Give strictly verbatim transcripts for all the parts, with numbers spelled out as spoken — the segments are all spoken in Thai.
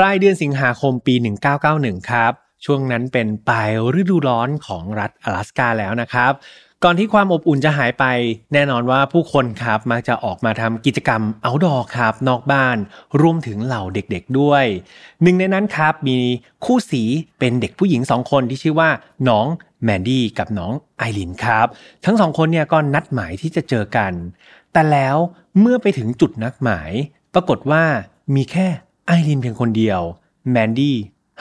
ปลายเดือนสิงหาคมปีหนึ่งพันเก้าร้อยเก้าสิบเอ็ดครับช่วงนั้นเป็นปลายฤดูร้อนของรัฐ阿拉斯กาแล้วนะครับก่อนที่ความอบอุ่นจะหายไปแน่นอนว่าผู้คนครับมักจะออกมาทำกิจกรรมเอาท์ดอร์ครับนอกบ้านรวมถึงเหล่าเด็กๆด้วยหนึ่งในนั้นครับมีคู่สีเป็นเด็กผู้หญิงสองคนที่ชื่อว่าน้องแมนดี้กับน้องไอรินครับทั้งสองคนเนี่ยก็นัดหมายที่จะเจอกันแต่แล้วเมื่อไปถึงจุดนัดหมายปรากฏว่ามีแค่ไอรินเพียงคนเดียวแมนดี้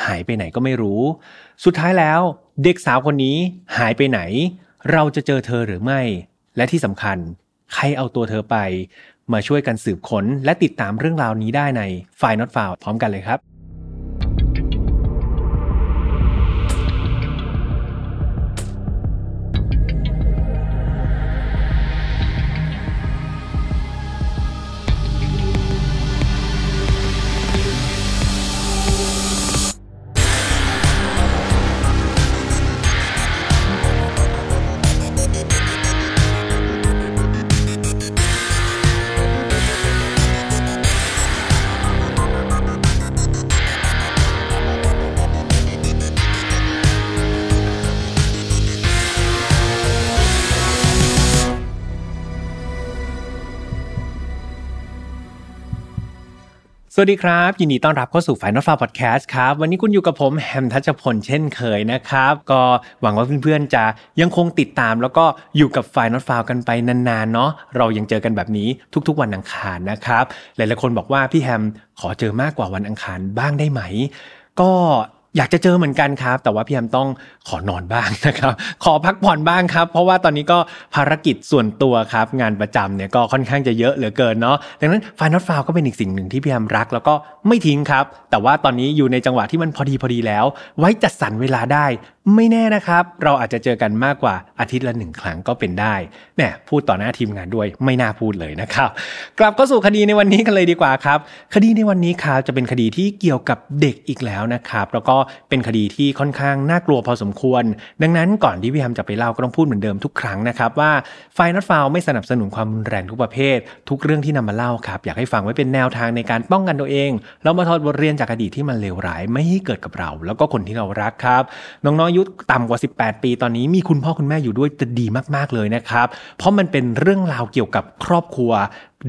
หายไปไหนก็ไม่รู้สุดท้ายแล้วเด็กสาวคนนี้หายไปไหนเราจะเจอเธอหรือไม่และที่สำคัญใครเอาตัวเธอไปมาช่วยกันสืบค้นและติดตามเรื่องราวนี้ได้ใน File Not Found พร้อมกันเลยครับสวัสดีครับยินดีต้อนรับเข้าสู่ File Not Found Podcast ครับวันนี้คุณอยู่กับผมแฮมทัชพลเช่นเคยนะครับก็หวังว่าเพื่อนๆจะยังคงติดตามแล้วก็อยู่กับ File Not Found กันไปนานๆเนาะเรายังเจอกันแบบนี้ทุกๆวันอังคารนะครับหลายๆคนบอกว่าพี่แฮมขอเจอมากกว่าวันอังคารบ้างได้ไหมก็อยากจะเจอเหมือนกันครับแต่ว่าพี่แฮมต้องขอนอนบ้างนะครับขอพักผ่อนบ้างครับเพราะว่าตอนนี้ก็ภารกิจส่วนตัวครับงานประจำเนี่ยก็ค่อนข้างจะเยอะเหลือเกินเนาะดังนั้น File Not Found ก็เป็นอีกสิ่งหนึ่งที่พี่แฮมรักแล้วก็ไม่ทิ้งครับแต่ว่าตอนนี้อยู่ในจังหวะที่มันพอดีพอดีแล้วไว้จัดสรรเวลาได้ไม่แน่นะครับเราอาจจะเจอกันมากกว่าอาทิตย์ละหนึ่งครั้งก็เป็นได้แหมพูดต่อหน้าทีมงานด้วยไม่น่าพูดเลยนะครับกลับเข้าสู่คดีในวันนี้กันเลยดีกว่าครับคดีในวันนี้ครับจะเป็นคดีที่เกี่ยวกับเด็กอีกแล้วนะครับแล้วก็เป็นคดีที่ค่อนข้างน่ากลัวพอสมควรดังนั้นก่อนที่พี่แฮมจะไปเล่าก็ต้องพูดเหมือนเดิมทุกครั้งนะครับว่า File Not Found ไม่สนับสนุนความรุนแรงทุกประเภททุกเรื่องที่นำมาเล่าครับอยากให้ฟังไว้เป็นแนวทางในการป้องกันตัวเองแล้วมาถอดบทเรียนจากอดีตที่มันเลวร้ายไม่ให้เกิดกับเราแล้วก็คนที่เรารักครับน้องๆอายุต่ำกว่าสิบแปดปีตอนนี้มีคุณพ่อคุณแม่อยู่ด้วยจะดีมากๆเลยนะครับเพราะมันเป็นเรื่องราวเกี่ยวกับครอบครัว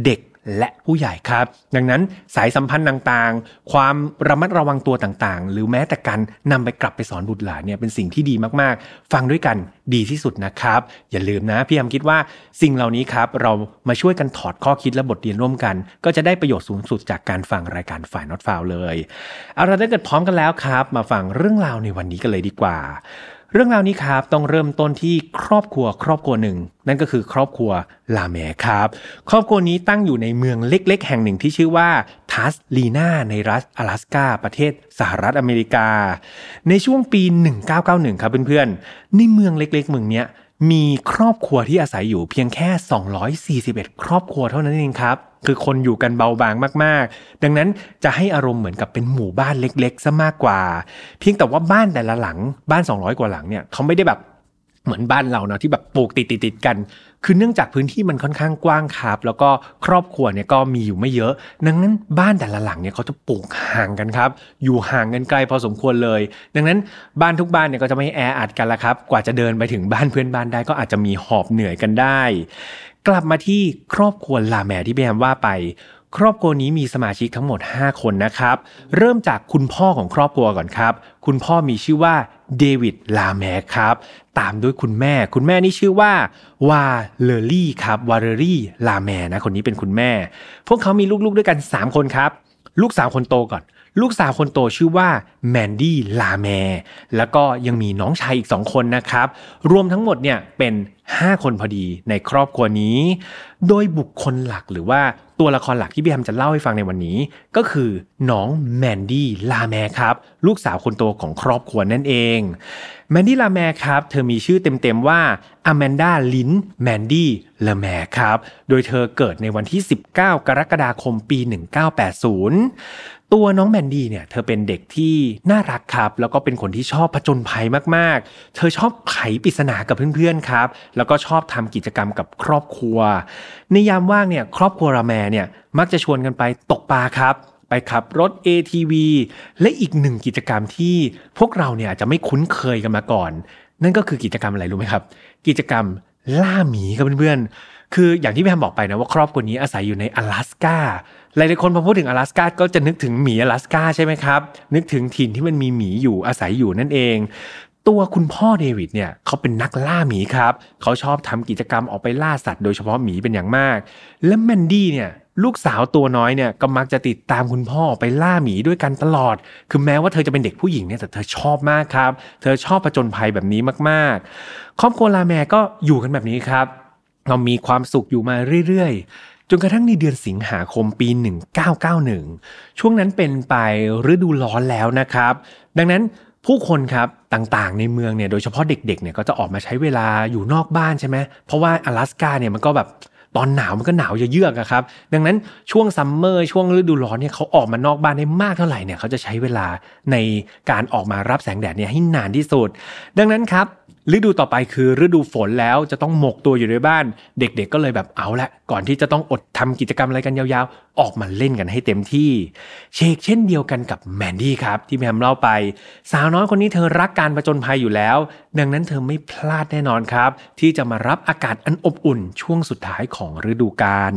เด็กและผู้ใหญ่ครับดังนั้นสายสัมพันธ์ต่างๆความระมัดระวังตัวต่างๆหรือแม้แต่การนำไปกลับไปสอนบุตรหลานเนี่ยเป็นสิ่งที่ดีมากๆฟังด้วยกันดีที่สุดนะครับอย่าลืมนะพี่แฮมคิดว่าสิ่งเหล่านี้ครับเรามาช่วยกันถอดข้อคิดและบทเรียนร่วมกันก็จะได้ประโยชน์สูงสุดจากการฟังรายการ File Not Found เลยเอาล่ะถ้าเกิดพร้อมกันแล้วครับมาฟังเรื่องราวในวันนี้กันเลยดีกว่าเรื่องราวนี้ครับต้องเริ่มต้นที่ครอบครัวครอบครัวหนึ่งนั่นก็คือครอบครัวลาแมร์ครับครอบครัวนี้ตั้งอยู่ในเมืองเล็กๆแห่งหนึ่งที่ชื่อว่าทัสลีนาในรัฐ阿拉斯ก้าประเทศสหรัฐอเมริกาในช่วงปีหนึ่งพันเก้าร้อยเก้าสิบเอ็ดครับเพื่อนๆในเมืองเล็กๆเมืองเนี้ยมีครอบครัวที่อาศัยอยู่เพียงแค่สองร้อยสี่สิบเอ็ดครอบครัวเท่านั้นเองครับคือคนอยู่กันเบาบางมากๆดังนั้นจะให้อารมณ์เหมือนกับเป็นหมู่บ้านเล็กๆซะมากกว่าเพียงแต่ว่าบ้านแต่ละหลังบ้านสองร้อยกว่าหลังเนี่ยเขาไม่ได้แบบเหมือนบ้านเราเนาะที่แบบปลูกติดๆกันคือเนื่องจากพื้นที่มันค่อนข้างกว้างครับแล้วก็ครอบครัวเนี่ยก็มีอยู่ไม่เยอะดังนั้นบ้านแต่ละหลังเนี่ยเขาจะปลูกห่างกันครับอยู่ห่างกันไกลพอสมควรเลยดังนั้นบ้านทุกบ้านเนี่ยก็จะไม่แออัดกันละครับกว่าจะเดินไปถึงบ้านเพื่อนบ้านได้ก็อาจจะมีหอบเหนื่อยกันได้กลับมาที่ครอบครัวลาแมร์ที่พี่แฮมว่าไปครอบครัวนี้มีสมาชิกทั้งหมดห้าคนนะครับเริ่มจากคุณพ่อของครอบครัวก่อนครับคุณพ่อมีชื่อว่าเดวิดลาแมร์ครับตามด้วยคุณแม่คุณแม่นี่ชื่อว่าวาเลอรี่ครับวาเลอรี่ลาแมร์นะคนนี้เป็นคุณแม่พวกเขามีลูกๆด้วยกันสามคนครับลูกสาวคนโตก่อนลูกสาวคนโตชื่อว่าแมนดี้ลาแมร์แล้วก็ยังมีน้องชายอีกสองคนนะครับรวมทั้งหมดเนี่ยเป็นห้าคนพอดีในครอบครัวนี้โดยบุคคลหลักหรือว่าตัวละครหลักที่พี่แฮมจะเล่าให้ฟังในวันนี้ก็คือน้องแมนดี้ลาแมร์ครับลูกสาวคนโตของครอบครัวนั่นเองแมนดี้ลาแมร์ครับเธอมีชื่อเต็มๆว่าอแมนดาลินแมนดี้ลาแมร์ครับโดยเธอเกิดในวันที่สิบเก้ากรกฎาคมปีหนึ่งพันเก้าร้อยแปดสิบตัวน้องแมนดี้เนี่ยเธอเป็นเด็กที่น่ารักครับแล้วก็เป็นคนที่ชอบผจญภัยมากๆเธอชอบไขปริศนากับเพื่อนๆครับแล้วก็ชอบทำกิจกรรมกับครอบครัวในยามว่างเนี่ยครอบครัวลาแมร์เนี่ยมักจะชวนกันไปตกปลาครับ ไปขับรถ เอ ที วี และอีกหนึ่งกิจกรรมที่พวกเราเนี่ยอาจจะไม่คุ้นเคยกันมาก่อนนั่นก็คือกิจกรรมอะไรรู้ไหมครับกิจกรรมล่าหมีครับเพื่อนๆคืออย่างที่พี่แฮมบอกไปนะว่าครอบครัวนี้อาศัยอยู่ใน阿拉斯加หลายๆคนพอพูดถึง阿拉斯加ก็จะนึกถึงหมี阿拉斯加ใช่ไหมครับนึกถึงถิ่นที่มันมีหมีอยู่อาศัยอยู่นั่นเองตัวคุณพ่อเดวิดเนี่ยเขาเป็นนักล่าหมีครับเขาชอบทำกิจกรรมออกไปล่าสัตว์โดยเฉพาะหมีเป็นอย่างมากและแมนดี้เนี่ยลูกสาวตัวน้อยเนี่ยก็มักจะติดตามคุณพ่อไปล่าหมีด้วยกันตลอดคือแม้ว่าเธอจะเป็นเด็กผู้หญิงเนี่ยแต่เธอชอบมากครับเธอชอบผจญภัยแบบนี้มากๆครอบครัวลาแมก็อยู่กันแบบนี้ครับเรามีความสุขอยู่มาเรื่อยๆจนกระทั่งในเดือนสิงหาคมปีหนึ่งพันเก้าร้อยเก้าสิบเอ็ดช่วงนั้นเป็นปลายฤดูร้อนแล้วนะครับดังนั้นผู้คนครับต่างๆในเมืองเนี่ยโดยเฉพาะเด็กๆเนี่ยก็จะออกมาใช้เวลาอยู่นอกบ้านใช่ไหมเพราะว่า阿拉斯加เนี่ยมันก็แบบตอนหนาวมันก็หนาวเยือกอะครับดังนั้นช่วงซัมเมอร์ช่วงฤดูร้อนเนี่ยเขาออกมานอกบ้านได้มากเท่าไหร่เนี่ยเขาจะใช้เวลาในการออกมารับแสงแดดเนี่ยให้นานที่สุดดังนั้นครับฤดูต่อไปคือฤดูฝนแล้วจะต้องหมกตัวอยู่ในบ้านเด็กๆก็เลยแบบเอาละก่อนที่จะต้องอดทำกิจกรรมอะไรกันยาวๆออกมาเล่นกันให้เต็มที่เชกเช่นเดียวกันกับแมนดี้ครับที่แมมเล่าไปสาวน้อยคนนี้เธอรักการผจญภัยอยู่แล้วดังนั้นเธอไม่พลาดแน่นอนครับที่จะมารับอากาศอันอบอุ่นช่วงสุดท้ายของฤดูกาล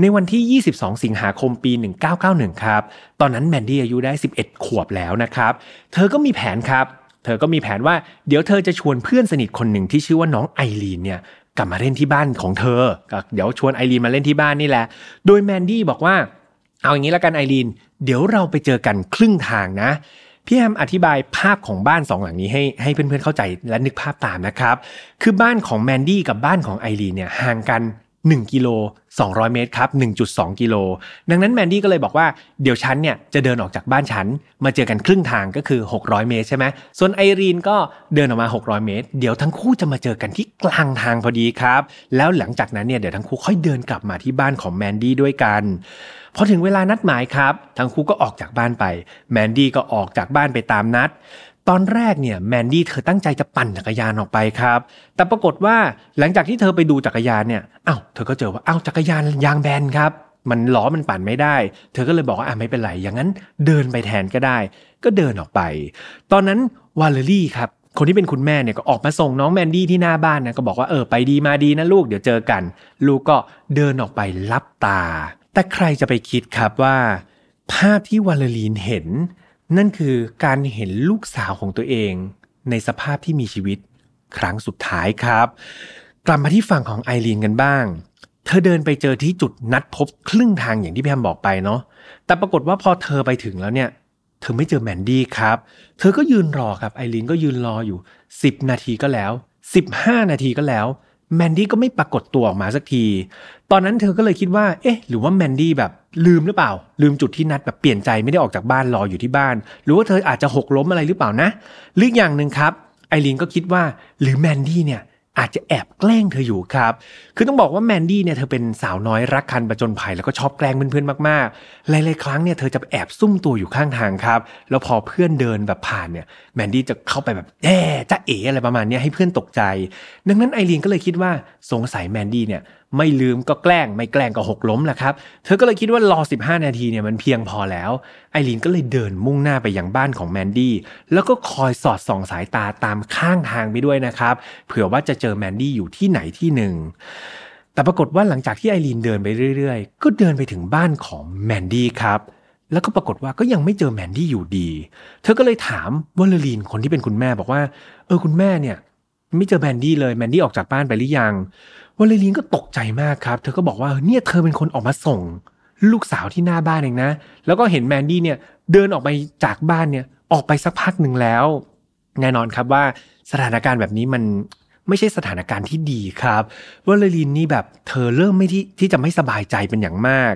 ในวันที่ยี่สิบสองสิงหาคมปีหนึ่งพันเก้าร้อยเก้าสิบเอ็ดครับตอนนั้นแมนดี้อายุได้สิบเอ็ดขวบแล้วนะครับเธอก็มีแผนครับเธอก็มีแผนว่าเดี๋ยวเธอจะชวนเพื่อนสนิทคนหนึ่งที่ชื่อว่าน้องไอรีนเนี่ยกลับมาเล่นที่บ้านของเธอเดี๋ยวชวนไอรีนมาเล่นที่บ้านนี่แหละโดยแมนดี้บอกว่าเอาอย่างนี้ละกันไอรีนเดี๋ยวเราไปเจอกันครึ่งทางนะพี่แฮมอธิบายภาพของบ้านสองหลังนี้ให้ให้เพื่อนๆเข้าใจและนึกภาพตามนะครับคือบ้านของแมนดี้กับบ้านของไอรีนเนี่ยห่างกันหนึ่งกิโลสองร้อยเมตรครับ หนึ่งจุดสอง กิโลดังนั้นแมนดี้ก็เลยบอกว่าเดี๋ยวฉันเนี่ยจะเดินออกจากบ้านฉันมาเจอกันครึ่งทางก็คือหกร้อยเมตรใช่ไหมส่วนไอรีนก็เดินออกมาหกร้อยเมตรเดี๋ยวทั้งคู่จะมาเจอกันที่กลางทางพอดีครับแล้วหลังจากนั้นเนี่ยเดี๋ยวทั้งคู่ค่อยเดินกลับมาที่บ้านของแมนดี้ด้วยกันพอถึงเวลานัดหมายครับทั้งคู่ก็ออกจากบ้านไปแมนดี้ก็ออกจากบ้านไปตามนัดตอนแรกเนี่ยแมนดี้เธอตั้งใจจะปั่นจักรยานออกไปครับแต่ปรากฏว่าหลังจากที่เธอไปดูจักรยานเนี่ยอ้าวเธอก็เจอว่าอ้าวจักรยานยางแบนครับมันล้อมันปั่นไม่ได้เธอก็เลยบอกว่าอ่ะไม่เป็นไรอย่างนั้นเดินไปแทนก็ได้ก็เดินออกไปตอนนั้นวาเลรี่ครับคนที่เป็นคุณแม่เนี่ยก็ออกมาส่งน้องแมนดี้ที่หน้าบ้านนะก็บอกว่าเออไปดีมาดีนะลูกเดี๋ยวเจอกันลูกก็เดินออกไปลับตาแต่ใครจะไปคิดครับว่าภาพที่วาเลรีนเห็นนั่นคือการเห็นลูกสาวของตัวเองในสภาพที่มีชีวิตครั้งสุดท้ายครับกลับมาที่ฝั่งของไอรีนกันบ้างเธอเดินไปเจอที่จุดนัดพบครึ่งทางอย่างที่พี่แฮมบอกไปเนาะแต่ปรากฏว่าพอเธอไปถึงแล้วเนี่ยเธอไม่เจอแมนดี้ครับเธอก็ยืนรอครับไอรีนก็ยืนรออยู่สิบนาทีก็แล้วสิบห้านาทีก็แล้วแมนดี้ก็ไม่ปรากฏตัวออกมาสักทีตอนนั้นเธอก็เลยคิดว่าเอ๊ะหรือว่าแมนดี้แบบลืมหรือเปล่าลืมจุดที่นัดแบบเปลี่ยนใจไม่ได้ออกจากบ้านรออยู่ที่บ้านหรือว่าเธออาจจะหกล้มอะไรหรือเปล่านะหรืออย่างนึงครับไอรีนก็คิดว่าหรือแมนดี้เนี่ยอาจจะแอบแกล้งเธออยู่ครับคือต้องบอกว่าแมนดี้เนี่ยเธอเป็นสาวน้อยรักคันประจนภัยแล้วก็ชอบแกล้งเพื่อนๆมากๆหลายๆครั้งเนี่ยเธอจะแอบซุ่มตัวอยู่ข้างทางครับแล้วพอเพื่อนเดินแบบผ่านเนี่ยแมนดี้จะเข้าไปแบบแย่จ้าเอ๋อะไรประมาณนี้ให้เพื่อนตกใจดังนั้นไอรีนก็เลยคิดว่าสงสัยแมนดี้เนี่ยไม่ลืมก็แกล้งไม่แกล้งก็หกล้มแหละครับเธอก็เลยคิดว่ารอสิบห้านาทีเนี่ยมันเพียงพอแล้วไอรีนก็เลยเดินมุ่งหน้าไปยังบ้านของแมนดี้แล้วก็คอยสอดส่องสายตาตามข้างทางไปด้วยนะครับเผื่อว่าจะเจอแมนดี้อยู่ที่ไหนที่หนึ่งแต่ปรากฏว่าหลังจากที่ไอรีนเดินไปเรื่อยๆก็เดินไปถึงบ้านของแมนดี้ครับแล้วก็ปรากฏว่าก็ยังไม่เจอแมนดี้อยู่ดีเธอก็เลยถามวอลลีนคนที่เป็นคุณแม่บอกว่าเออคุณแม่เนี่ยไม่เจอแมนดี้เลยแมนดี้ออกจากบ้านไปหรือยังวอลลีนก็ตกใจมากครับเธอก็บอกว่าเนี่ยเธอเป็นคนออกมาส่งลูกสาวที่หน้าบ้านเองนะแล้วก็เห็นแมนดี้เนี่ยเดินออกไปจากบ้านเนี่ยออกไปสักพักนึงแล้วแน่นอนครับว่าสถานการณ์แบบนี้มันไม่ใช่สถานการณ์ที่ดีครับวอลลีนนี่แบบเธอเริ่มไม่ที่ที่จะไม่สบายใจเป็นอย่างมาก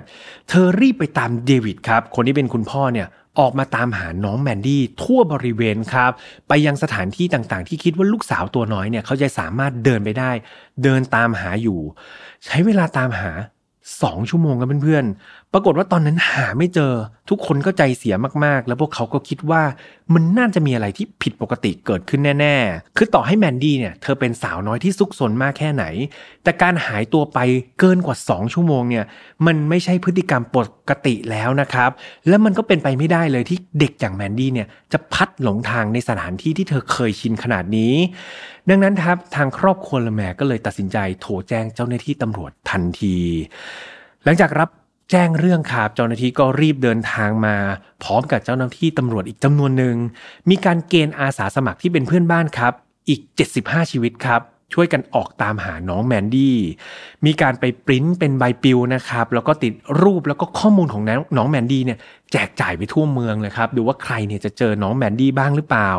เธอรีบไปตามเดวิดครับคนที่เป็นคุณพ่อเนี่ยออกมาตามหาน้องแมนดี้ทั่วบริเวณครับไปยังสถานที่ต่างๆที่คิดว่าลูกสาวตัวน้อยเนี่ยเขาจะสามารถเดินไปได้เดินตามหาอยู่ใช้เวลาตามหาสองชั่วโมงกันเพื่อนๆ ปรากฏว่าตอนนั้นหาไม่เจอทุกคนก็ใจเสียมากๆแล้วพวกเขาก็คิดว่ามันน่าจะมีอะไรที่ผิดปกติเกิดขึ้นแน่ๆคือต่อให้แมนดี้เนี่ยเธอเป็นสาวน้อยที่ซุกซนมากแค่ไหนแต่การหายตัวไปเกินกว่าสองชั่วโมงเนี่ยมันไม่ใช่พฤติกรรมปกติแล้วนะครับและมันก็เป็นไปไม่ได้เลยที่เด็กอย่างแมนดี้เนี่ยจะพัดหลงทางในสถานที่ที่เธอเคยชินขนาดนี้ดังนั้นครับทางครอบครัวละแมก็เลยตัดสินใจโทรแจ้งเจ้าหน้าที่ตำรวจทันทีหลังจากรับแจ้งเรื่องครับเจ้าหน้าที่ก็รีบเดินทางมาพร้อมกับเจ้าหน้าที่ตำรวจอีกจำนวนหนึ่งมีการเกณฑ์อาสาสมัครที่เป็นเพื่อนบ้านครับอีกเจ็ดสิบห้าชีวิตครับช่วยกันออกตามหาน้องแมนดี้มีการไปปริ้นเป็นใบปลิวนะครับแล้วก็ติดรูปแล้วก็ข้อมูลของน้องแมนดี้เนี่ยแจกจ่ายไปทั่วเมืองเลยครับดูว่าใครเนี่ยจะเจอน้องแมนดี้บ้างหรือเปล่า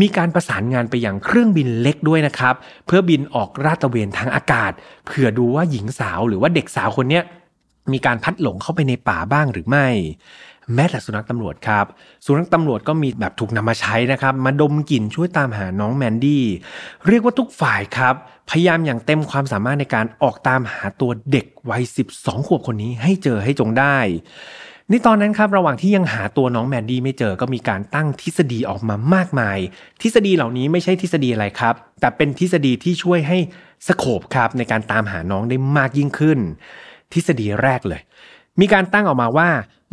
มีการประสานงานไปยังเครื่องบินเล็กด้วยนะครับเพื่อบินออกราดตระเวนทางอากาศเผื่อดูว่าหญิงสาวหรือว่าเด็กสาวคนเนี้ยมีการพัดหลงเข้าไปในป่าบ้างหรือไม่แม้แต่สุนัขตำรวจครับสุนัขตำรวจก็มีแบบถูกนำมาใช้นะครับมาดมกลิ่นช่วยตามหาน้องแมนดี้เรียกว่าทุกฝ่ายครับพยายามอย่างเต็มความสามารถในการออกตามหาตัวเด็กวัยสิบสองขวบคนนี้ให้เจอให้จงได้ในตอนนั้นครับระหว่างที่ยังหาตัวน้องแมนดี้ไม่เจอก็มีการตั้งทฤษฎีออกมามากมายทฤษฎีเหล่านี้ไม่ใช่ทฤษฎีอะไรครับแต่เป็นทฤษฎีที่ช่วยให้สโคปครับในการตามหาน้องได้มากยิ่งขึ้นทฤษฎีแรกเลยมีการตั้งออกมาว่า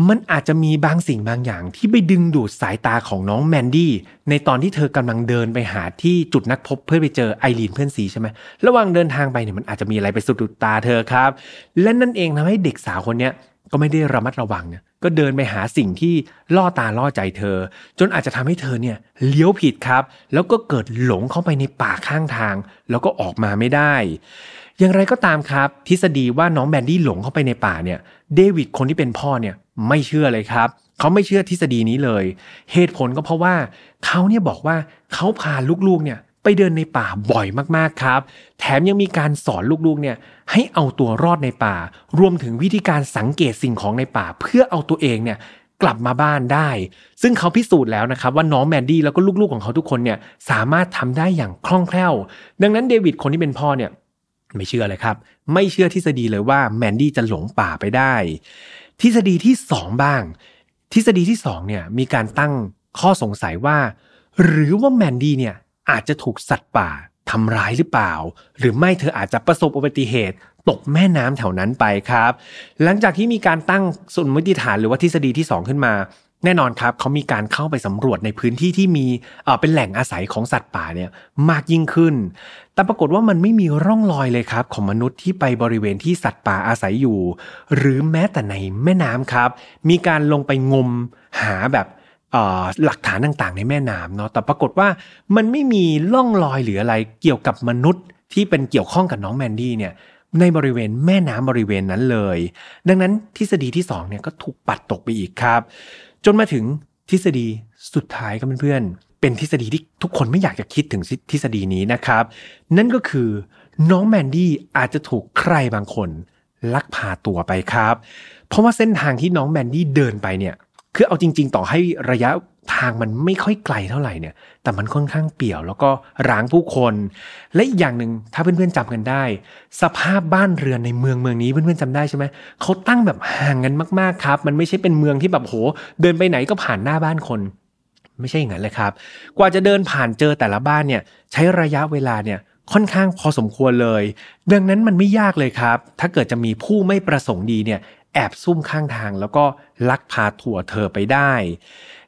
มันอาจจะมีบางสิ่งบางอย่างที่ไปดึงดูดสายตาของน้องแมนดี้ในตอนที่เธอกำลังเดินไปหาที่จุดนัดพบเพื่อไปเจอไอรีนเพื่อนซีใช่ไหมระหว่างเดินทางไปเนี่ยมันอาจจะมีอะไรไปสะดุดตาเธอครับและนั่นเองทำให้เด็กสาวคนนี้ก็ไม่ได้ระมัดระวังเนี่ยก็เดินไปหาสิ่งที่ล่อตาล่อใจเธอจนอาจจะทำให้เธอเนี่ยเลี้ยวผิดครับแล้วก็เกิดหลงเข้าไปในป่าข้างทางแล้วก็ออกมาไม่ได้อย่างไรก็ตามครับทฤษฎีว่าน้องแมนดี้หลงเข้าไปในป่าเนี่ยเดวิดคนที่เป็นพ่อเนี่ยไม่เชื่อเลยครับเขาไม่เชื่อทฤษฎีนี้เลยเหตุผลก็เพราะว่าเขาเนี่ยบอกว่าเขาพาลูกๆเนี่ยไปเดินในป่าบ่อยมากๆครับแถมยังมีการสอนลูกๆเนี่ยให้เอาตัวรอดในป่ารวมถึงวิธีการสังเกตสิ่งของในป่าเพื่อเอาตัวเองเนี่ยกลับมาบ้านได้ซึ่งเขาพิสูจน์แล้วนะครับว่าน้องแมนดี้แล้วก็ลูกๆของเขาทุกคนเนี่ยสามารถทำได้อย่างคล่องแคล่วดังนั้นเดวิดคนที่เป็นพ่อเนี่ยไม่เชื่อเลยครับไม่เชื่อทฤษฎีเลยว่าแมนดี้จะหลงป่าไปได้ทฤษฎีที่สองบ้างทฤษฎีที่สองเนี่ยมีการตั้งข้อสงสัยว่าหรือว่าแมนดี้เนี่ยอาจจะถูกสัตว์ป่าทำร้ายหรือเปล่าหรือไม่เธออาจจะประสบอุบัติเหตุตกแม่น้ำแถวนั้นไปครับหลังจากที่มีการตั้งสมมติฐานหรือว่าทฤษฎีที่สองขึ้นมาแน่นอนครับเขามีการเข้าไปสำรวจในพื้นที่ที่มีเอ่อเป็นแหล่งอาศัยของสัตว์ป่าเนี่ยมากยิ่งขึ้นแต่ปรากฏว่ามันไม่มีร่องรอยเลยครับของมนุษย์ที่ไปบริเวณที่สัตว์ป่าอาศัยอยู่หรือแม้แต่ในแม่น้ำครับมีการลงไปงมหาแบบหลักฐานต่างๆในแม่น้ำเนาะแต่ปรากฏว่ามันไม่มีร่องรอยหรืออะไรเกี่ยวกับมนุษย์ที่เป็นเกี่ยวข้องกับน้องแมนดี้เนี่ยในบริเวณแม่น้ำบริเวณนั้นเลยดังนั้นทฤษฎีที่สองเนี่ยก็ถูกปัดตกไปอีกครับจนมาถึงทฤษฎีสุดท้ายครับเพื่อนๆเป็นทฤษฎีที่ทุกคนไม่อยากจะคิดถึงทฤษฎีนี้นะครับนั่นก็คือน้องแมนดี้อาจจะถูกใครบางคนลักพาตัวไปครับเพราะว่าเส้นทางที่น้องแมนดี้เดินไปเนี่ยคือเอาจริงๆต่อให้ระยะทางมันไม่ค่อยไกลเท่าไหร่เนี่ยแต่มันค่อนข้างเปี่ยวแล้วก็ร้างผู้คนและอีกอย่างหนึ่งถ้าเพื่อนๆจำกันได้สภาพบ้านเรือนในเมืองเมืองนี้เพื่อนๆจำได้ใช่ไหมเขาตั้งแบบห่างกันมากๆครับมันไม่ใช่เป็นเมืองที่แบบโหเดินไปไหนก็ผ่านหน้าบ้านคนไม่ใช่อย่างนั้นเลยครับกว่าจะเดินผ่านเจอแต่ละบ้านเนี่ยใช้ระยะเวลาเนี่ยค่อนข้างพอสมควรเลยดังนั้นมันไม่ยากเลยครับถ้าเกิดจะมีผู้ไม่ประสงค์ดีเนี่ยแอบซุ่มข้างทางแล้วก็ลักพาตัวเธอไปได้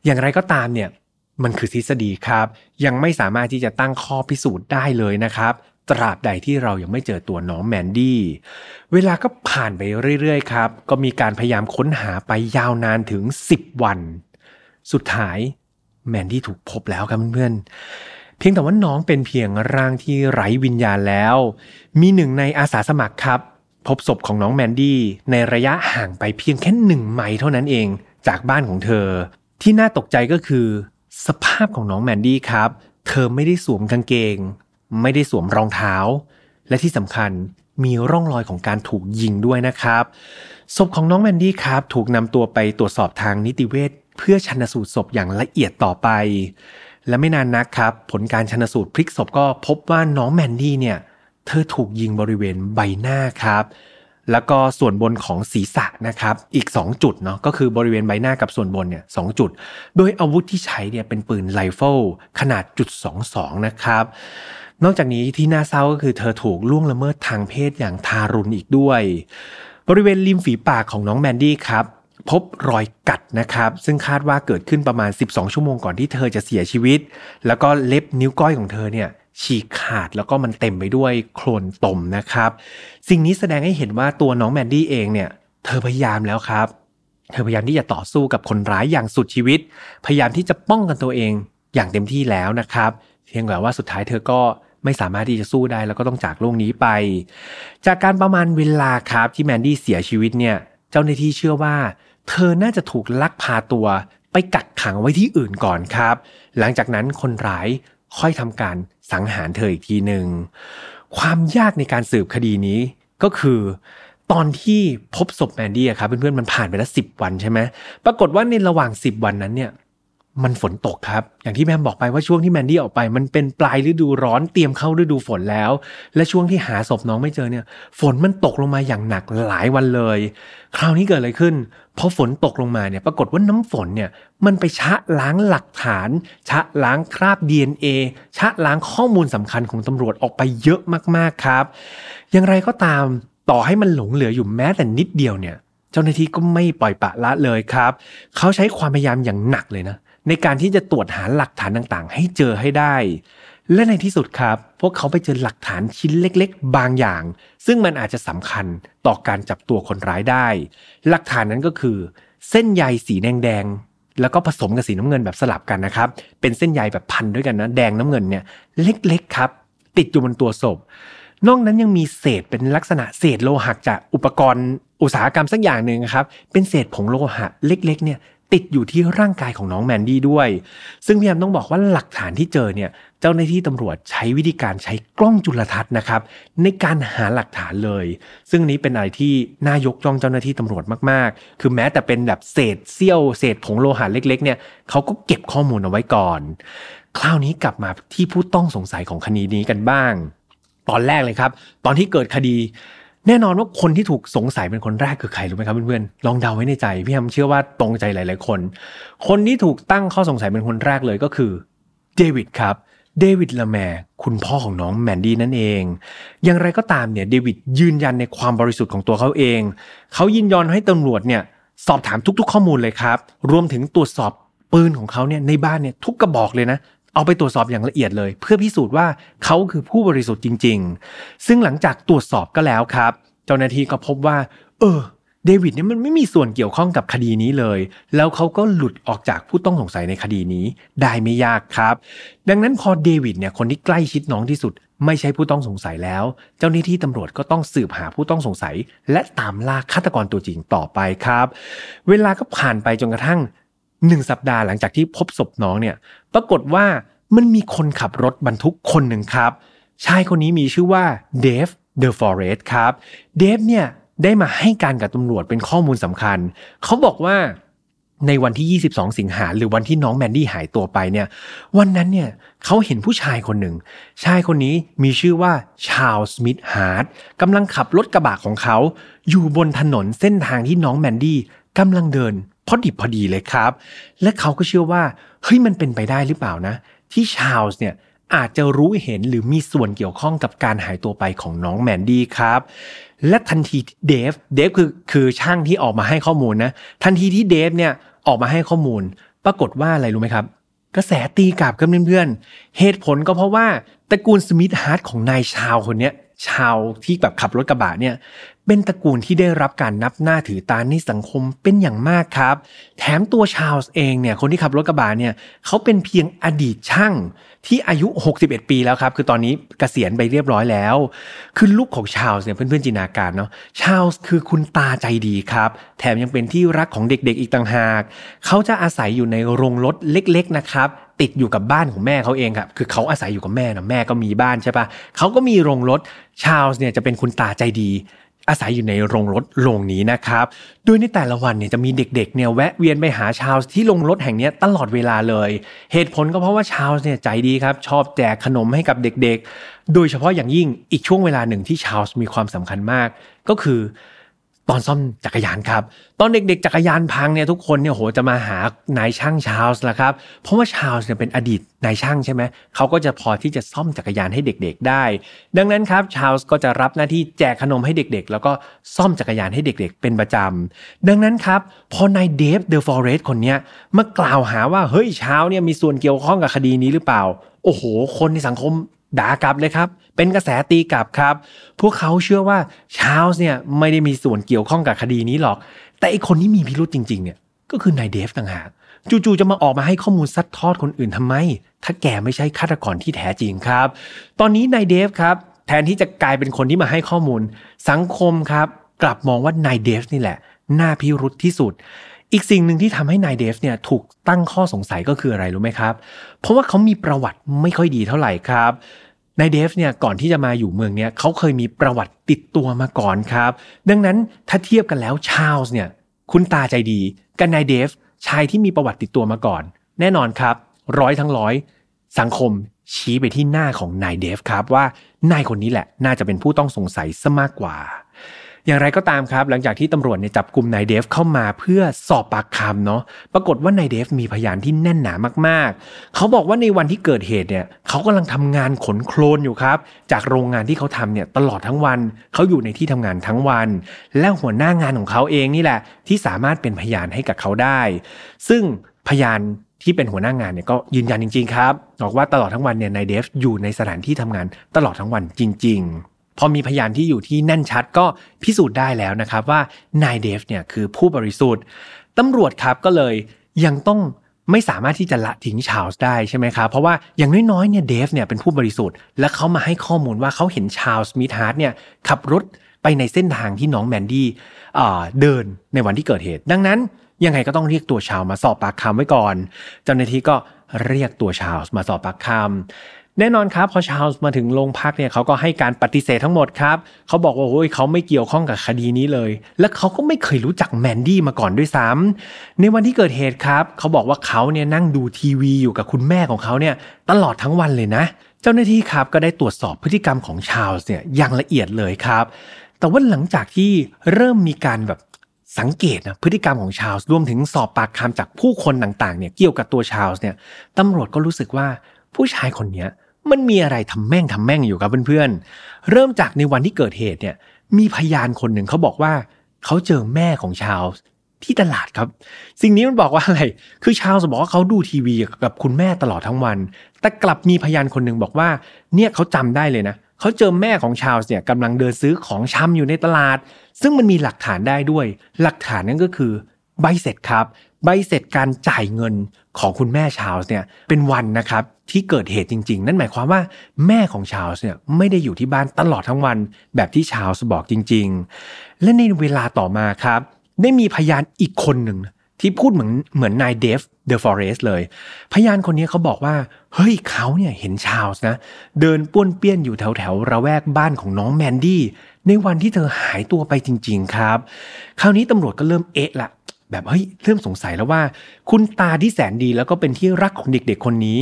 อย่างไรก็ตามเนี่ยมันคือทฤษฎีครับยังไม่สามารถที่จะตั้งข้อพิสูจน์ได้เลยนะครับตราบใดที่เรายังไม่เจอตัวน้องแมนดี้เวลาก็ผ่านไปเรื่อยๆครับก็มีการพยายามค้นหาไปยาวนานถึงสิบวันสุดท้ายแมนดี้ถูกพบแล้วครับเพื่อนเพียงแต่ว่าน้องเป็นเพียงร่างที่ไร้วิญญาณแล้วมีหนึ่งในอาสาสมัครครับพบศพของน้องแมนดี้ในระยะห่างไปเพียงแค่หนึ่งไมล์เท่านั้นเองจากบ้านของเธอที่น่าตกใจก็คือสภาพของน้องแมนดี้ครับเธอไม่ได้สวมกางเกงไม่ได้สวมรองเท้าและที่สำคัญมีร่องรอยของการถูกยิงด้วยนะครับศพของน้องแมนดี้ครับถูกนำตัวไปตรวจสอบทางนิติเวชเพื่อชันสูตรศพอย่างละเอียดต่อไปและไม่นานนักครับผลการชันสูตรพลิกศพก็พบว่าน้องแมนดี้เนี่ยเธอถูกยิงบริเวณใบหน้าครับ แล้วก็ส่วนบนของศีรษะนะครับอีกสองจุดเนาะก็คือบริเวณใบหน้ากับส่วนบนเนี่ยสองจุดโดยอาวุธที่ใช้เนี่ยเป็นปืนไรเฟิลขนาดจุดสองสองนะครับนอกจากนี้ที่น่าเศร้าก็คือเธอถูกล่วงละเมิดทางเพศอย่างทารุณอีกด้วยบริเวณริมฝีปากของน้องแมนดี้ครับพบรอยกัดนะครับซึ่งคาดว่าเกิดขึ้นประมาณสิบสองชั่วโมงก่อนที่เธอจะเสียชีวิตแล้วก็เล็บนิ้วก้อยของเธอเนี่ยฉีกขาดแล้วก็มันเต็มไปด้วยโคลนตมนะครับสิ่งนี้แสดงให้เห็นว่าตัวน้องแมนดี้เองเนี่ยเธอพยายามแล้วครับเธอพยายามที่จะต่อสู้กับคนร้ายอย่างสุดชีวิตพยายามที่จะป้องกันตัวเองอย่างเต็มที่แล้วนะครับเพียงแต่ว่าสุดท้ายเธอก็ไม่สามารถที่จะสู้ได้แล้วก็ต้องจากโลกนี้ไปจากการประมาณเวลาครับที่แมนดี้เสียชีวิตเนี่ยเจ้าหน้าที่เชื่อว่าเธอน่าจะถูกลักพาตัวไปกักขังไว้ที่อื่นก่อนครับหลังจากนั้นคนร้ายค่อยทำการสังหารเธออีกทีหนึ่งความยากในการสืบคดีนี้ก็คือตอนที่พบศพแมนดี้ครับเพื่อนๆมันผ่านไปแล้วสิบวันใช่ไหมปรากฏว่าในระหว่างสิบวันนั้นเนี่ยมันฝนตกครับอย่างที่แม่บอกไปว่าช่วงที่แมนดี้ออกไปมันเป็นปลายฤดูร้อนเตรียมเข้าฤดูฝนแล้วและช่วงที่หาศพน้องไม่เจอเนี่ยฝนมันตกลงมาอย่างหนักหลายวันเลยคราวนี้เกิดอะไรขึ้นพอฝนตกลงมาเนี่ยปรากฏว่าน้ำฝนเนี่ยมันไปชะล้างหลักฐานชะล้างคราบ ดี เอ็น เอ ชะล้างข้อมูลสำคัญของตำรวจออกไปเยอะมากๆครับอย่างไรก็ตามต่อให้มันหลงเหลืออยู่แม้แต่นิดเดียวเนี่ยเจ้าหน้าที่ก็ไม่ปล่อยปละละเลยครับเขาใช้ความพยายามอย่างหนักเลยนะในการที่จะตรวจหาหลักฐานต่างๆให้เจอให้ได้และในที่สุดครับพวกเขาไปเจอหลักฐานชิ้นเล็กๆบางอย่างซึ่งมันอาจจะสำคัญต่อการจับตัวคนร้ายได้หลักฐานนั้นก็คือเส้นใยสีแดงๆแล้วก็ผสมกับสีน้ำเงินแบบสลับกันนะครับเป็นเส้นใยแบบพันด้วยกันนะแดงน้ำเงินเนี่ยเล็กๆครับติดอยู่บนตัวศพนอกนั้นยังมีเศษเป็นลักษณะเศษโลหะจากอุปกรณ์อุตสาหกรรมสักอย่างนึงครับเป็นเศษผงโลหะเล็กๆเนี่ยติดอยู่ที่ร่างกายของน้องแมนดี้ด้วยซึ่งพี่แอมต้องบอกว่าหลักฐานที่เจอเนี่ยเจ้าหน้าที่ตำรวจใช้วิธีการใช้กล้องจุลทรรศน์นะครับในการหาหลักฐานเลยซึ่งนี้เป็นอะไรที่น่ายกย่องเจ้าหน้าที่ตำรวจมากๆคือแม้แต่เป็นแบบเศษเสี้ยวเศษผงโลหะเล็กๆเนี่ยเขาก็เก็บข้อมูลเอาไว้ก่อนคราวนี้กลับมาที่ผู้ต้องสงสัยของคดีนี้กันบ้างตอนแรกเลยครับตอนที่เกิดคดีแน่นอนว่าคนที่ถูกสงสัยเป็นคนแรกคือใครรู้ไหมครับเพื่อนๆลองเดาไว้ในใจพี่แฮมเชื่อว่าตรงใจหลายๆคนคนที่ถูกตั้งข้อสงสัยเป็นคนแรกเลยก็คือเดวิดครับเดวิดลาแมร์คุณพ่อของน้องแมนดี้นั่นเองอย่างไรก็ตามเนี่ยเดวิดยืนยันในความบริสุทธิ์ของตัวเขาเองเขายินยอมให้ตำรวจเนี่ยสอบถามทุกๆข้อมูลเลยครับรวมถึงตรวจสอบปืนของเขาเนี่ยในบ้านเนี่ยทุกกระบอกเลยนะเอาไปตรวจสอบอย่างละเอียดเลยเพื่อพิสูจน์ว่าเขาคือผู้บริสุทธิ์จริงๆซึ่งหลังจากตรวจสอบก็แล้วครับเจ้าหน้าที่ก็พบว่าเออเดวิดเนี่ยมันไม่มีส่วนเกี่ยวข้องกับคดีนี้เลยแล้วเขาก็หลุดออกจากผู้ต้องสงสัยในคดีนี้ได้ไม่ยากครับดังนั้นพอเดวิดเนี่ยคนที่ใกล้ชิดน้องที่สุดไม่ใช่ผู้ต้องสงสัยแล้วเจ้าหน้าที่ตำรวจก็ต้องสืบหาผู้ต้องสงสัยและตามล่าฆาตกรตัวจริงต่อไปครับเวลาก็ผ่านไปจนกระทั่งหนึ่งสัปดาห์หลังจากที่พบศพน้องเนี่ยปรากฏว่ามันมีคนขับรถบรรทุกคนหนึ่งครับชายคนนี้มีชื่อว่าเดฟเดอะฟอเรสต์ครับเดฟเนี่ยได้มาให้การกับตำรวจเป็นข้อมูลสำคัญเขาบอกว่าในวันที่ยี่สิบสองสิงหาหรือวันที่น้องแมนดี้หายตัวไปเนี่ยวันนั้นเนี่ยเขาเห็นผู้ชายคนหนึ่งชายคนนี้มีชื่อว่า Charles Smith Hart กำลังขับรถกระบะของเขาอยู่บนถนนเส้นทางที่น้องแมนดี้กำลังเดินพอดิบพอดีเลยครับและเขาก็เชื่อว่าเฮ้ยมันเป็นไปได้หรือเปล่านะที่ชาร์ลส์เนี่ยอาจจะรู้เห็นหรือมีส่วนเกี่ยวข้องกับการหายตัวไปของน้องแมนดี้ครับและทันทีที่เดฟเดฟคือคือช่างที่ออกมาให้ข้อมูลนะทันทีที่เดฟเนี่ยออกมาให้ข้อมูลปรากฏว่าอะไรรู้ไหมครับกระแสตีกลับกับเพื่อนๆเหตุผลก็เพราะว่าตระกูลสมิธฮาร์ทของนายชาร์ลส์คนเนี้ยชาวที่แบบขับรถกระบะเนี่ยเป็นตระกูลที่ได้รับการนับหน้าถือตาในสังคมเป็นอย่างมากครับแถมตัวชาร์ลส์เองเนี่ยคนที่ขับรถกระบะเนี่ยเขาเป็นเพียงอดีตช่างที่อายุหกสิบเอ็ดปีแล้วครับคือตอนนี้เกษียณไปเรียบร้อยแล้วคือลูกของชาร์ลส์เนี่ยเพื่อนๆจินตนาการเนาะชาร์ลส์คือคุณตาใจดีครับแถมยังเป็นที่รักของเด็กๆอีกต่างหากเขาจะอาศัยอยู่ในโรงรถเล็กๆนะครับติดอยู่กับบ้านของแม่เขาเองครับคือเขาอาศัยอยู่กับแม่นะแม่ก็มีบ้านใช่ปะเขาก็มีโรงรถชาร์ลส์เนี่ยจะเป็นคุณตาใจดีอาศัยอยู่ในโรงรถโรงนี้นะครับโดยในแต่ละวันเนี่ยจะมีเด็กๆเนี่ยแวะเวียนไปหาชาร์ลส์ที่โรงรถแห่งนี้ตลอดเวลาเลยเหตุผลก็เพราะว่าชาร์ลส์เนี่ยใจดีครับชอบแจกขนมให้กับเด็กๆโดยเฉพาะอย่างยิ่งอีกช่วงเวลาหนึ่งที่ชาร์ลส์มีความสำคัญมากก็คือ ตอนซ่อมจักรยานครับตอนเด็กๆจักรยานพังเนี่ยทุกคนเนี่ยโหจะมาหานายช่างชาร์ลส์ละครับเพราะว่าชาร์ลส์เนี่ยเป็นอดีตนายช่างใช่ไหมเขาก็จะพอที่จะซ่อมจักรยานให้เด็กๆได้ดังนั้นครับชาร์ลส์ก็จะรับหน้าที่แจกขนมให้เด็กๆแล้วก็ซ่อมจักรยานให้เด็กๆเป็นประจำดังนั้นครับพอนายเดฟเดอะฟอเรสต์คนเนี้ยมากล่าวหาว่าเฮ้ยชาร์ลส์เนี่ยมีส่วนเกี่ยวข้องกับคดีนี้หรือเปล่าโอ้โหคนในสังคมด่ากลับเลยครับเป็นกระแสตีกลับครับพวกเขาเชื่อว่าชาร์ลส์เนี่ยไม่ได้มีส่วนเกี่ยวข้องกับคดีนี้หรอกแต่ไอ้คนที่มีพิรุธจริงๆเนี่ยก็คือนายเดฟต่างหากจู่ๆจะมาออกมาให้ข้อมูลซัดทอดคนอื่นทำไมถ้าแกไม่ใช่ฆาตกรที่แท้จริงครับตอนนี้นายเดฟครับแทนที่จะกลายเป็นคนที่มาให้ข้อมูลสังคมครับกลับมองว่านายเดฟนี่แหละน่าพิรุธที่สุดอีกสิ่งหนึ่งที่ทำให้นายเดฟเนี่ยถูกตั้งข้อสงสัยก็คืออะไรรู้ไหมครับเพราะว่าเขามีประวัติไม่ค่อยดีเท่าไหร่ครับนายเดฟเนี่ยก่อนที่จะมาอยู่เมืองเนี่ยเขาเคยมีประวัติติดตัวมาก่อนครับดังนั้นถ้าเทียบกันแล้วชาร์ลส์เนี่ยคุณตาใจดีกับนายเดฟชายที่มีประวัติติดตัวมาก่อนแน่นอนครับร้อยทั้งร้อยสังคมชี้ไปที่หน้าของนายเดฟครับว่านายคนนี้แหละน่าจะเป็นผู้ต้องสงสัยซะมากกว่าอย่างไรก็ตามครับหลังจากที่ตำรวจเนี่ยจับกุมนายเดฟเข้ามาเพื่อสอบปากคำเนาะปรากฏว่านายเดฟมีพยานที่แน่นหนามากๆเขาบอกว่าในวันที่เกิดเหตุเนี่ยเขากำลังทำงานขนโคลนอยู่ครับจากโรงงานที่เขาทำเนี่ยตลอดทั้งวันเขาอยู่ในที่ทำงานทั้งวันและหัวหน้างานของเขาเองนี่แหละที่สามารถเป็นพยานให้กับเขาได้ซึ่งพยานที่เป็นหัวหน้างานเนี่ยก็ยืนยันจริงๆครับบอกว่าตลอดทั้งวันเนี่ยนายเดฟอยู่ในสถานที่ทำงานตลอดทั้งวันจริงๆพอมีพยานที่อยู่ที่แน่นชัดก็พิสูจน์ได้แล้วนะครับว่านายเดฟเนี่ยคือผู้บริสุทธิ์ตำรวจครับก็เลยยังต้องไม่สามารถที่จะละทิ้งชาร์ลส์ได้ใช่ไหมครับเพราะว่าอย่างน้อยๆเนี่ยเดฟเนี่ยเป็นผู้บริสุทธิ์และเขามาให้ข้อมูลว่าเขาเห็นชาร์ลส์มิธฮาร์ทเนี่ยขับรถไปในเส้นทางที่น้องแมนดี้เดินในวันที่เกิดเหตุดังนั้นยังไงก็ต้องเรียกตัวชาร์ลส์มาสอบปากคำไว้ก่อนเจ้าหน้าที่ก็เรียกตัวชาร์ลส์มาสอบปากคำแน่นอนครับพอชาร์ลส์มาถึงโรงพักเนี่ยเขาก็ให้การปฏิเสธทั้งหมดครับเขาบอกว่าโอ้ยเขาไม่เกี่ยวข้องกับคดีนี้เลยและเขาก็ไม่เคยรู้จักแมนดี้มาก่อนด้วยซ้ำในวันที่เกิดเหตุครับเขาบอกว่าเขาเนี่ยนั่งดูทีวีอยู่กับคุณแม่ของเขาเนี่ยตลอดทั้งวันเลยนะเจ้าหน้าที่ครับก็ได้ตรวจสอบพฤติกรรมของชาร์ลส์เนี่ยอย่างละเอียดเลยครับแต่ว่าหลังจากที่เริ่มมีการแบบสังเกตนะพฤติกรรมของชาร์ลส์รวมถึงสอบปากคำจากผู้คนต่างๆเนี่ยเกี่ยวกับตัวชาร์ลส์เนี่ยตำรวจก็รู้สึกว่าผู้ชายคนเนี้ยมันมีอะไรทำแม่งทำแม่งอยู่ครับเพื่อนๆเริ่มจากในวันที่เกิดเหตุเนี่ยมีพยานคนหนึ่งเขาบอกว่าเขาเจอแม่ของชาร์ลส์ที่ตลาดครับสิ่งนี้มันบอกว่าอะไรคือชาร์ลส์บอกว่าเขาดูทีวีกับคุณแม่ตลอดทั้งวันแต่กลับมีพยานคนหนึ่งบอกว่าเนี่ยเขาจำได้เลยนะเขาเจอแม่ของชาร์ลส์เนี่ยกำลังเดินซื้อของชำอยู่ในตลาดซึ่งมันมีหลักฐานได้ด้วยหลักฐานนั่นก็คือใบเสร็จครับใบเสร็จการจ่ายเงินของคุณแม่ชาร์ลส์เนี่ยเป็นวันนะครับที่เกิดเหตุจริงๆนั่นหมายความว่าแม่ของชาร์ลส์เนี่ยไม่ได้อยู่ที่บ้านตลอดทั้งวันแบบที่ชาร์ลส์บอกจริงๆและในเวลาต่อมาครับได้มีพยานอีกคนหนึ่งที่พูดเหมือนเหมือนนายเดฟเดอะฟอเรสต์เลยพยานคนนี้เขาบอกว่าเฮ้ยเขาเนี่ยเห็นชาร์ลส์นะเดินป้วนเปี้ยนอยู่แถวๆระแวกบ้านของน้องแมนดี้ในวันที่เธอหายตัวไปจริงๆครับคราวนี้ตำรวจก็เริ่มเอะละแบบเฮ้ยเริ่มสงสัยแล้วว่าคุณตาที่แสนดีแล้วก็เป็นที่รักของเด็กๆคนนี้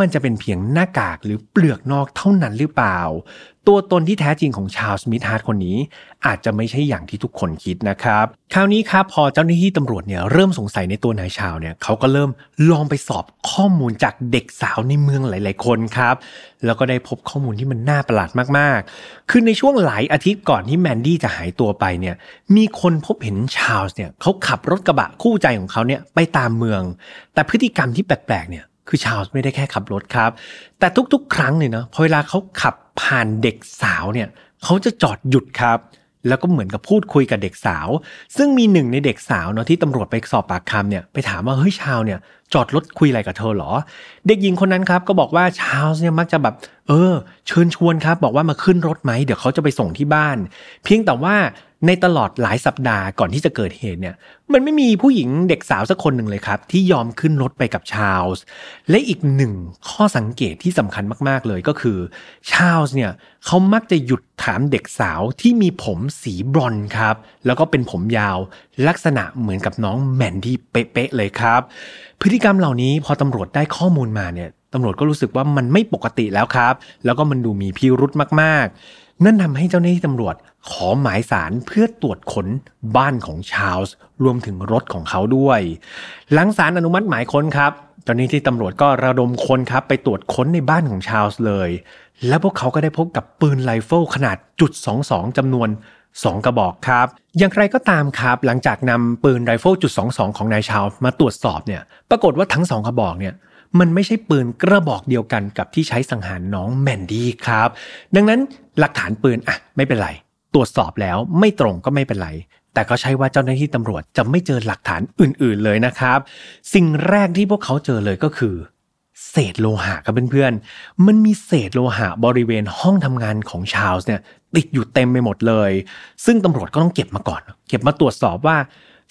มันจะเป็นเพียงหน้ากากหรือเปลือกนอกเท่านั้นหรือเปล่าตัวตนที่แท้จริงของชาร์ลส์ สมิธฮาร์ทคนนี้อาจจะไม่ใช่อย่างที่ทุกคนคิดนะครับคราวนี้ครับพอเจ้าหน้าที่ตำรวจเนี่ยเริ่มสงสัยในตัวนายชาร์ลเนี่ยเขาก็เริ่มลองไปสอบข้อมูลจากเด็กสาวในเมืองหลายๆคนครับแล้วก็ได้พบข้อมูลที่มันน่าประหลาดมากๆคือในช่วงหลายอาทิตย์ก่อนที่แมนดี้จะหายตัวไปเนี่ยมีคนพบเห็นชาร์ลเนี่ยเขาขับรถกระบะคู่ใจของเขาเนี่ยไปตามเมืองแต่พฤติกรรมที่แปลกๆเนี่ยคือชาร์ลส์ไม่ได้แค่ขับรถครับแต่ทุกๆครั้งเนี่ยนะพอเวลาเขาขับผ่านเด็กสาวเนี่ยเขาจะจอดหยุดครับแล้วก็เหมือนกับพูดคุยกับเด็กสาวซึ่งมีหนึ่งในเด็กสาวเนาะที่ตำรวจไปสอบปากคำเนี่ยไปถามว่าเฮ้ยชาร์ลส์เนี่ยจอดรถคุยอะไรกับเธอหรอเด็กหญิงคนนั้นครับก็บอกว่าชาร์ลส์เนี่ยมักจะแบบเออเชิญชวนครับบอกว่ามาขึ้นรถไหมเดี๋ยวเขาจะไปส่งที่บ้านเพียงแต่ว่าในตลอดหลายสัปดาห์ก่อนที่จะเกิดเหตุเนี่ยมันไม่มีผู้หญิงเด็กสาวสักคนหนึ่งเลยครับที่ยอมขึ้นรถไปกับชาร์ลส์และอีกหนึ่งข้อสังเกตที่สำคัญมากๆเลยก็คือชาร์ลส์เนี่ยเขามักจะหยุดถามเด็กสาวที่มีผมสีบรอนซ์ครับแล้วก็เป็นผมยาวลักษณะเหมือนกับน้องแมนดี้เป๊ะๆเลยครับพฤติกรรมเหล่านี้พอตำรวจได้ข้อมูลมาเนี่ย ตำรวจก็รู้สึกว่ามันไม่ปกติแล้วครับแล้วก็มันดูมีพิรุธมากๆนั่นทำให้เจ้าหน้าที่ตำรวจขอหมายสารเพื่อตรวจค้นบ้านของชาร์ลส์รวมถึงรถของเขาด้วยหลังศาลอนุมัติหมายค้นครับตอนนี้ที่ตำรวจก็ระดมคนครับไปตรวจค้นในบ้านของชาร์ลส์เลยและพวกเขาก็ได้พบกับปืนไรเฟิลขนาดจุดสองสองจำนวนสองกระบอกครับอย่างไรก็ตามครับหลังจากนำปืนไรเฟิลจุดสองสองของนายชาร์ลส์มาตรวจสอบเนี่ยปรากฏว่าทั้งสองกระบอกเนี่ยมันไม่ใช่ปืนกระบอกเดียวกันกับที่ใช้สังหารน้องแมนดี้ครับดังนั้นหลักฐานปืนอ่ะไม่เป็นไรตรวจสอบแล้วไม่ตรงก็ไม่เป็นไรแต่ก็ใช่ว่าเจ้าหน้าที่ตำรวจจะไม่เจอหลักฐานอื่นๆเลยนะครับสิ่งแรกที่พวกเขาเจอเลยก็คือเศษโลหะครับเพื่อนๆมันมีเศษโลหะบริเวณห้องทำงานของชาร์ลส์เนี่ยติดอยู่เต็มไปหมดเลยซึ่งตำรวจก็ต้องเก็บมาก่อนเก็บมาตรวจสอบว่า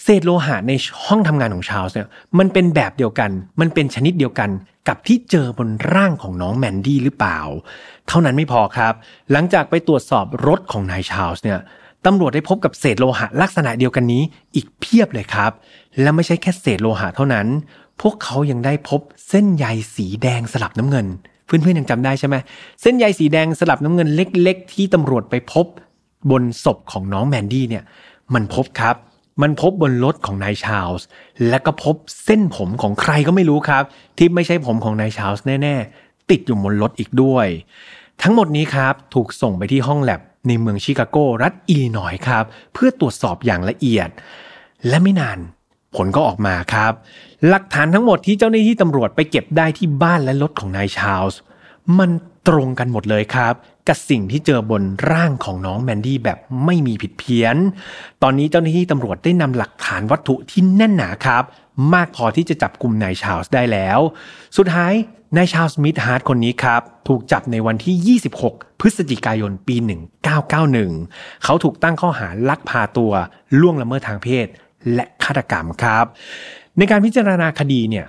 เศษโลหะในห้องทำงานของชาร์ลส์เนี่ยมันเป็นแบบเดียวกันมันเป็นชนิดเดียวกันกับที่เจอบนร่างของน้องแมนดี้หรือเปล่าเท่านั้นไม่พอครับหลังจากไปตรวจสอบรถของนายชาร์ลส์เนี่ยตำรวจได้พบกับเศษโลหะลักษณะเดียวกันนี้อีกเพียบเลยครับและไม่ใช่แค่เศษโลหะเท่านั้นพวกเขายังได้พบเส้นใยสีแดงสลับน้ำเงินเพื่อนๆยังจำได้ใช่ไหมเส้นใยสีแดงสลับน้ำเงินเล็กๆที่ตำรวจไปพบบนศพของน้องแมนดี้เนี่ยมันพบครับมันพบบนรถของนายชาร์ลส์และก็พบเส้นผมของใครก็ไม่รู้ครับที่ไม่ใช่ผมของนายชาร์ลส์แน่ๆติดอยู่บนรถอีกด้วยทั้งหมดนี้ครับถูกส่งไปที่ห้องแลบในเมืองชิคาโกรัฐอิลลินอยส์ครับเพื่อตรวจสอบอย่างละเอียดและไม่นานผลก็ออกมาครับหลักฐานทั้งหมดที่เจ้าหน้าที่ตำรวจไปเก็บได้ที่บ้านและรถของนายชาร์ลส์มันตรงกันหมดเลยครับกับสิ่งที่เจอบนร่างของน้องแมนดี้แบบไม่มีผิดเพี้ยนตอนนี้เจ้าหน้าที่ตำรวจได้นำหลักฐานวัตถุที่แน่นหนาครับมากพอที่จะจับกุมนายชาร์ลส์ได้แล้วสุดท้ายนายชาร์ลส์ สมิธฮาร์ทคนนี้ครับถูกจับในวันที่ยี่สิบหกพฤศจิกายนปีหนึ่งพันเก้าร้อยเก้าสิบเอ็ดเขาถูกตั้งข้อหาลักพาตัวล่วงละเมิดทางเพศและฆาตกรรมครับในการพิจารณาคดีเนี่ย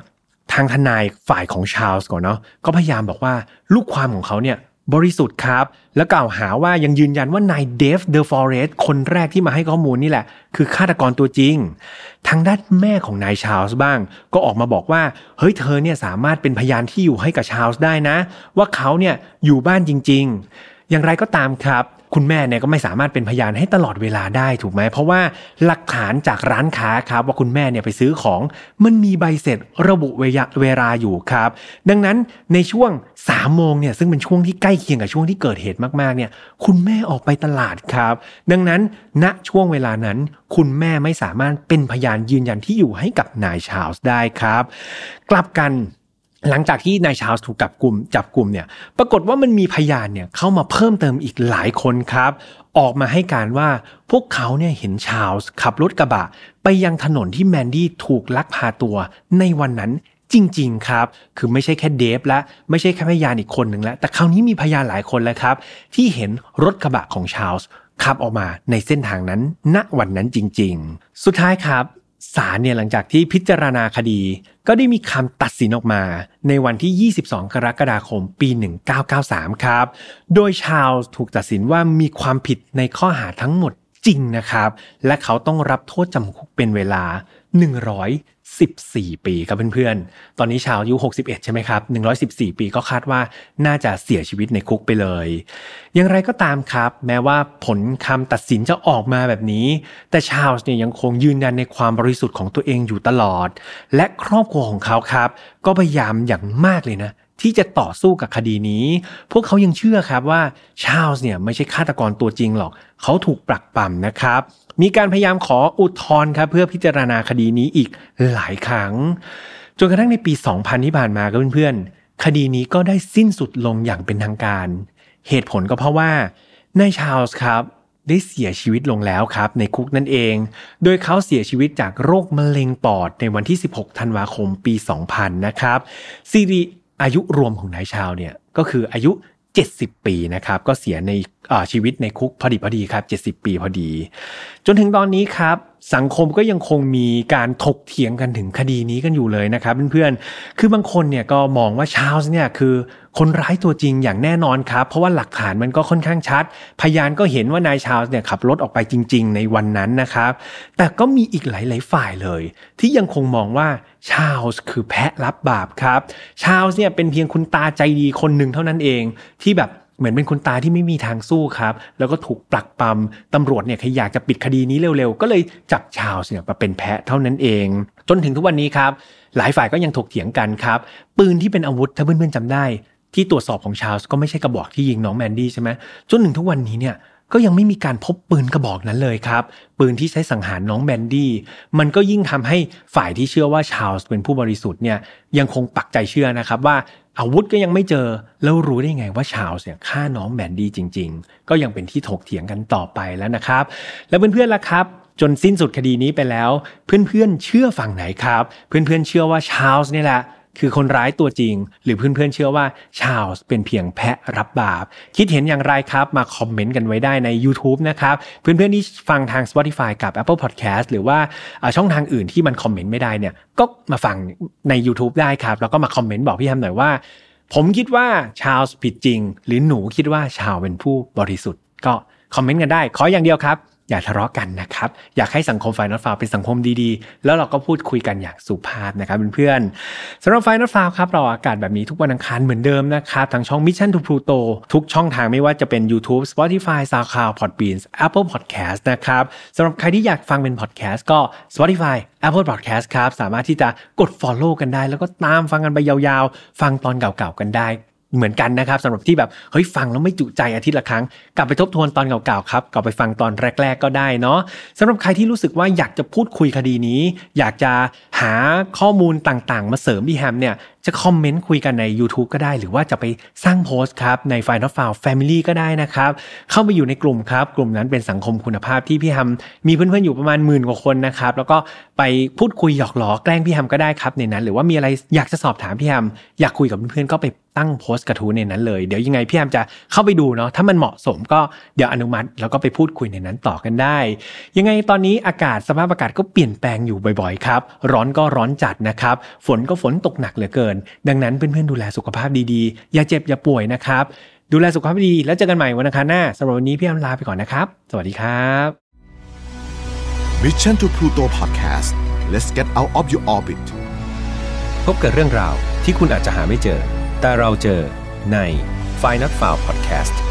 ทางทนายฝ่ายของชาร์ลส์ก่อนเนาะก็พยายามบอกว่าลูกความของเขาเนี่ยบริสุทธิ์ครับและกล่าวหาว่ายังยืนยันว่านายเดฟเดอะฟอเรสต์คนแรกที่มาให้ข้อมูลนี่แหละคือฆาตกรตัวจริงทางด้านแม่ของนายชาร์ลส์บ้างก็ออกมาบอกว่าเฮ้ยเธอเนี่ยสามารถเป็นพยานที่อยู่ให้กับชาร์ลส์ได้นะว่าเขาเนี่ยอยู่บ้านจริงๆอย่างไรก็ตามครับคุณแม่เนี่ยก็ไม่สามารถเป็นพยานให้ตลอดเวลาได้ถูกไหมเพราะว่าหลักฐานจากร้านค้าครับว่าคุณแม่เนี่ยไปซื้อของมันมีใบเสร็จระบุเวลาอยู่ครับดังนั้นในช่วงสามโมงเนี่ยซึ่งเป็นช่วงที่ใกล้เคียงกับช่วงที่เกิดเหตุมากๆเนี่ยคุณแม่ออกไปตลาดครับดังนั้นณช่วงเวลานั้นคุณแม่ไม่สามารถเป็นพยานยืนยันที่อยู่ให้กับนายชาร์ลส์ได้ครับกลับกันหลังจากที่นายชาร์ลส์ถูกจับกุมจับกุมเนี่ยปรากฏว่ามันมีพยานเนี่ยเข้ามาเพิ่มเติมอีกหลายคนครับออกมาให้การว่าพวกเขาเนี่ยเห็นชาร์ลส์ขับรถกระบะไปยังถนนที่แมนดี้ถูกลักพาตัวในวันนั้นจริงๆครับคือไม่ใช่แค่เดฟละไม่ใช่แค่พยานอีกคนหนึ่งละแต่คราวนี้มีพยานหลายคนแล้วครับที่เห็นรถกระบะของชาร์ลส์ขับออกมาในเส้นทางนั้นณวันนั้นจริงๆสุดท้ายครับศาลเนี่ยหลังจากที่พิจารณาคดีก็ได้มีคำตัดสินออกมาในวันที่ยี่สิบสองกรกฎาคมปีหนึ่งพันเก้าร้อยเก้าสิบสามครับโดยชาร์ลส์ถูกตัดสินว่ามีความผิดในข้อหาทั้งหมดจริงนะครับและเขาต้องรับโทษจำคุกเป็นเวลาหนึ่งร้อยสิบสี่ปีครับเพื่อนๆตอนนี้ชาร์ลส์อายุหกสิบเอ็ดใช่ไหมครับหนึ่งร้อยสิบสี่ปีก็คาดว่าน่าจะเสียชีวิตในคุกไปเลยอย่างไรก็ตามครับแม้ว่าผลคำตัดสินจะออกมาแบบนี้แต่ชาร์ลส์เนี่ยยังคงยืนยันในความบริสุทธิ์ของตัวเองอยู่ตลอดและครอบครัวของเขาครับก็พยายามอย่างมากเลยนะที่จะต่อสู้กับคดีนี้พวกเขายังเชื่อครับว่าชาร์ลส์เนี่ยไม่ใช่ฆาตกรตัวจริงหรอกเขาถูกปรักปรำนะครับมีการพยายามขออุทธรณ์ครับเพื่อพิจารณาคดีนี้อีกหลายครั้งจนกระทั่งในปีสองพันที่ผ่านมาครับเพื่อนๆคดีนี้ก็ได้สิ้นสุดลงอย่างเป็นทางการเหตุผลก็เพราะว่านายชาร์ลส์ครับได้เสียชีวิตลงแล้วครับในคุกนั่นเองโดยเขาเสียชีวิตจากโรคมะเร็งปอดในวันที่สิบหกธันวาคมปีสองพันนะครับสิริอายุรวมของนายชาร์ลส์เนี่ยก็คืออายุเจ็ดสิบปีนะครับก็เสียในชีวิตในคุกพอดีพอดีครับเจ็ดสิบปีพอดีจนถึงตอนนี้ครับ สังคมก็ยังคงมีการถกเถียงกันถึงคดีนี้กันอยู่เลยนะครับเพื่อนๆคือบางคนเนี่ยก็มองว่าชาร์ลส์เนี่ยคือคนร้ายตัวจริงอย่างแน่นอนครับเพราะว่าหลักฐานมันก็ค่อนข้างชัดพยานก็เห็นว่านายชาร์ลส์เนี่ยขับรถออกไปจริงๆในวันนั้นนะครับแต่ก็มีอีกหลายๆฝ่ายเลยที่ยังคงมองว่าชาร์ลส์คือแพะรับบาปครับชาร์ลส์เนี่ยเป็นเพียงคุณตาใจดีคนหนึ่งเท่านั้นเองที่แบบเหมือนเป็นคุณตาที่ไม่มีทางสู้ครับแล้วก็ถูกปลักปำตำรวจเนี่ยใครอยากจะปิดคดีนี้เร็วๆก็เลยจับชาร์ลส์เนี่ยมาเป็นแพะเท่านั้นเองจนถึงทุกวันนี้ครับหลายฝ่ายก็ยังถกเถียงกันครับปืนที่เป็นอาวุธถ้าเพื่อนๆจำได้ที่ตรวจสอบของชาร์ลส์ก็ไม่ใช่กระบอกที่ยิงน้องแมนดี้ใช่ไหมจนถึงทุกวันนี้เนี่ยก็ยังไม่มีการพบปืนกระบอกนั้นเลยครับปืนที่ใช้สังหารน้องแมนดี้มันก็ยิ่งทำให้ฝ่ายที่เชื่อว่าชาร์ลส์เป็นผู้บริสุทธิ์เนี่ยยังคงปักใจเชื่อนะครับว่าอาวุธก็ยังไม่เจอแล้วรู้ได้ไงว่าชาร์ลส์เนี่ยฆ่าน้องแมนดี้จริงๆก็ยังเป็นที่ถกเถียงกันต่อไปแล้วนะครับแล้วเพื่อนๆล่ะครับจนสิ้นสุดคดีนี้ไปแล้วเพื่อนๆเชื่อฝั่งไหนครับเพื่อนๆเชื่อว่าชาร์ลส์นี่แหละคือคนร้ายตัวจริงหรือเพื่อนๆ เชื่อว่าชาร์ลส์เป็นเพียงแพะรับบาปคิดเห็นอย่างไรครับมาคอมเมนต์กันไว้ได้ใน YouTube นะครับเพื่อนๆที่ฟังทาง Spotify กับ Apple Podcast หรือว่าช่องทางอื่นที่มันคอมเมนต์ไม่ได้เนี่ยก็มาฟังใน YouTube ได้ครับแล้วก็มาคอมเมนต์บอกพี่แฮมหน่อยว่าผมคิดว่าชาร์ลส์ผิดจริงหรือหนูคิดว่าชาร์ลส์เป็นผู้บริสุทธิ์ก็คอมเมนต์กันได้ขออย่างเดียวครับอย่าทะเลาะกันนะครับอยากให้สังคม File Not Found เป็นสังคมดีๆแล้วเราก็พูดคุยกันอย่างสุภาพนะครับเพื่อนๆสำหรับ File Not Found ครับเราอากาศแบบนี้ทุกวันอังคารเหมือนเดิมนะครับทางช่อง Mission To Pluto ทุกช่องทางไม่ว่าจะเป็น YouTube Spotify SoundCloud Podbean Apple Podcast นะครับสำหรับใครที่อยากฟังเป็น podcast ก็ Spotify Apple Podcast ครับสามารถที่จะกด follow กันได้แล้วก็ตามฟังกันไปยาวๆฟังตอนเก่าๆกันได้เหมือนกันนะครับสำหรับที่แบบเฮ้ยฟังแล้วไม่จุใจอาทิตย์ละครั้งกลับไปทบทวนตอนเก่าๆครับกลับไปฟังตอนแรกๆก็ได้เนาะสำหรับใครที่รู้สึกว่าอยากจะพูดคุยคดีนี้อยากจะหาข้อมูลต่างๆมาเสริมพี่แฮมเนี่ยจะคอมเมนต์คุยกันใน YouTube ก็ได้หรือว่าจะไปสร้างโพสต์ครับใน File Not Found Family ก็ได้นะครับเข้าไปอยู่ในกลุ่มครับกลุ่มนั้นเป็นสังคมคุณภาพที่พี่แฮมมีเพื่อนๆอยู่ประมาณหมื่นกว่าคนนะครับแล้วก็ไปพูดคุยหยอกล้อแกล้งพี่แฮมก็ได้ครับในนั้นหรือว่ามีอะไรอยากจะสอบถามพี่แฮมอยากคุยกับเพื่อนๆก็ไปตั้งโพสต์กระทู้ในนั้นเลยเดี๋ยวยังไงพี่แฮมจะเข้าไปดูเนาะถ้ามันเหมาะสมก็เดี๋ยวอนุมัติแล้วก็ไปพูดคุยในนั้นต่อกันได้ยังไงตอนนี้อากาศสภาพอากาศก็เปลี่ยนแปลงอยู่บ่อยๆครับร้อนก็ร้อนจัดนะครับฝนก็ฝนตกหนักเหลือเกินดังนั้นเพื่อนๆดูแลสุขภาพดีๆอย่าเจ็บอย่าป่วยนะครับดูแลสุขภาพดีแล้วเจอกันใหม่วันอังคารหน้าสำหรับวันนี้พี่แฮมลาไปก่อนนะครับสวัสดีครับ Mission to Pluto Podcast Let's get out of your orbit พบกับเรื่องราวที่คุณอาจจะหาไม่เจอแต่เราเจอใน File Not Found Podcast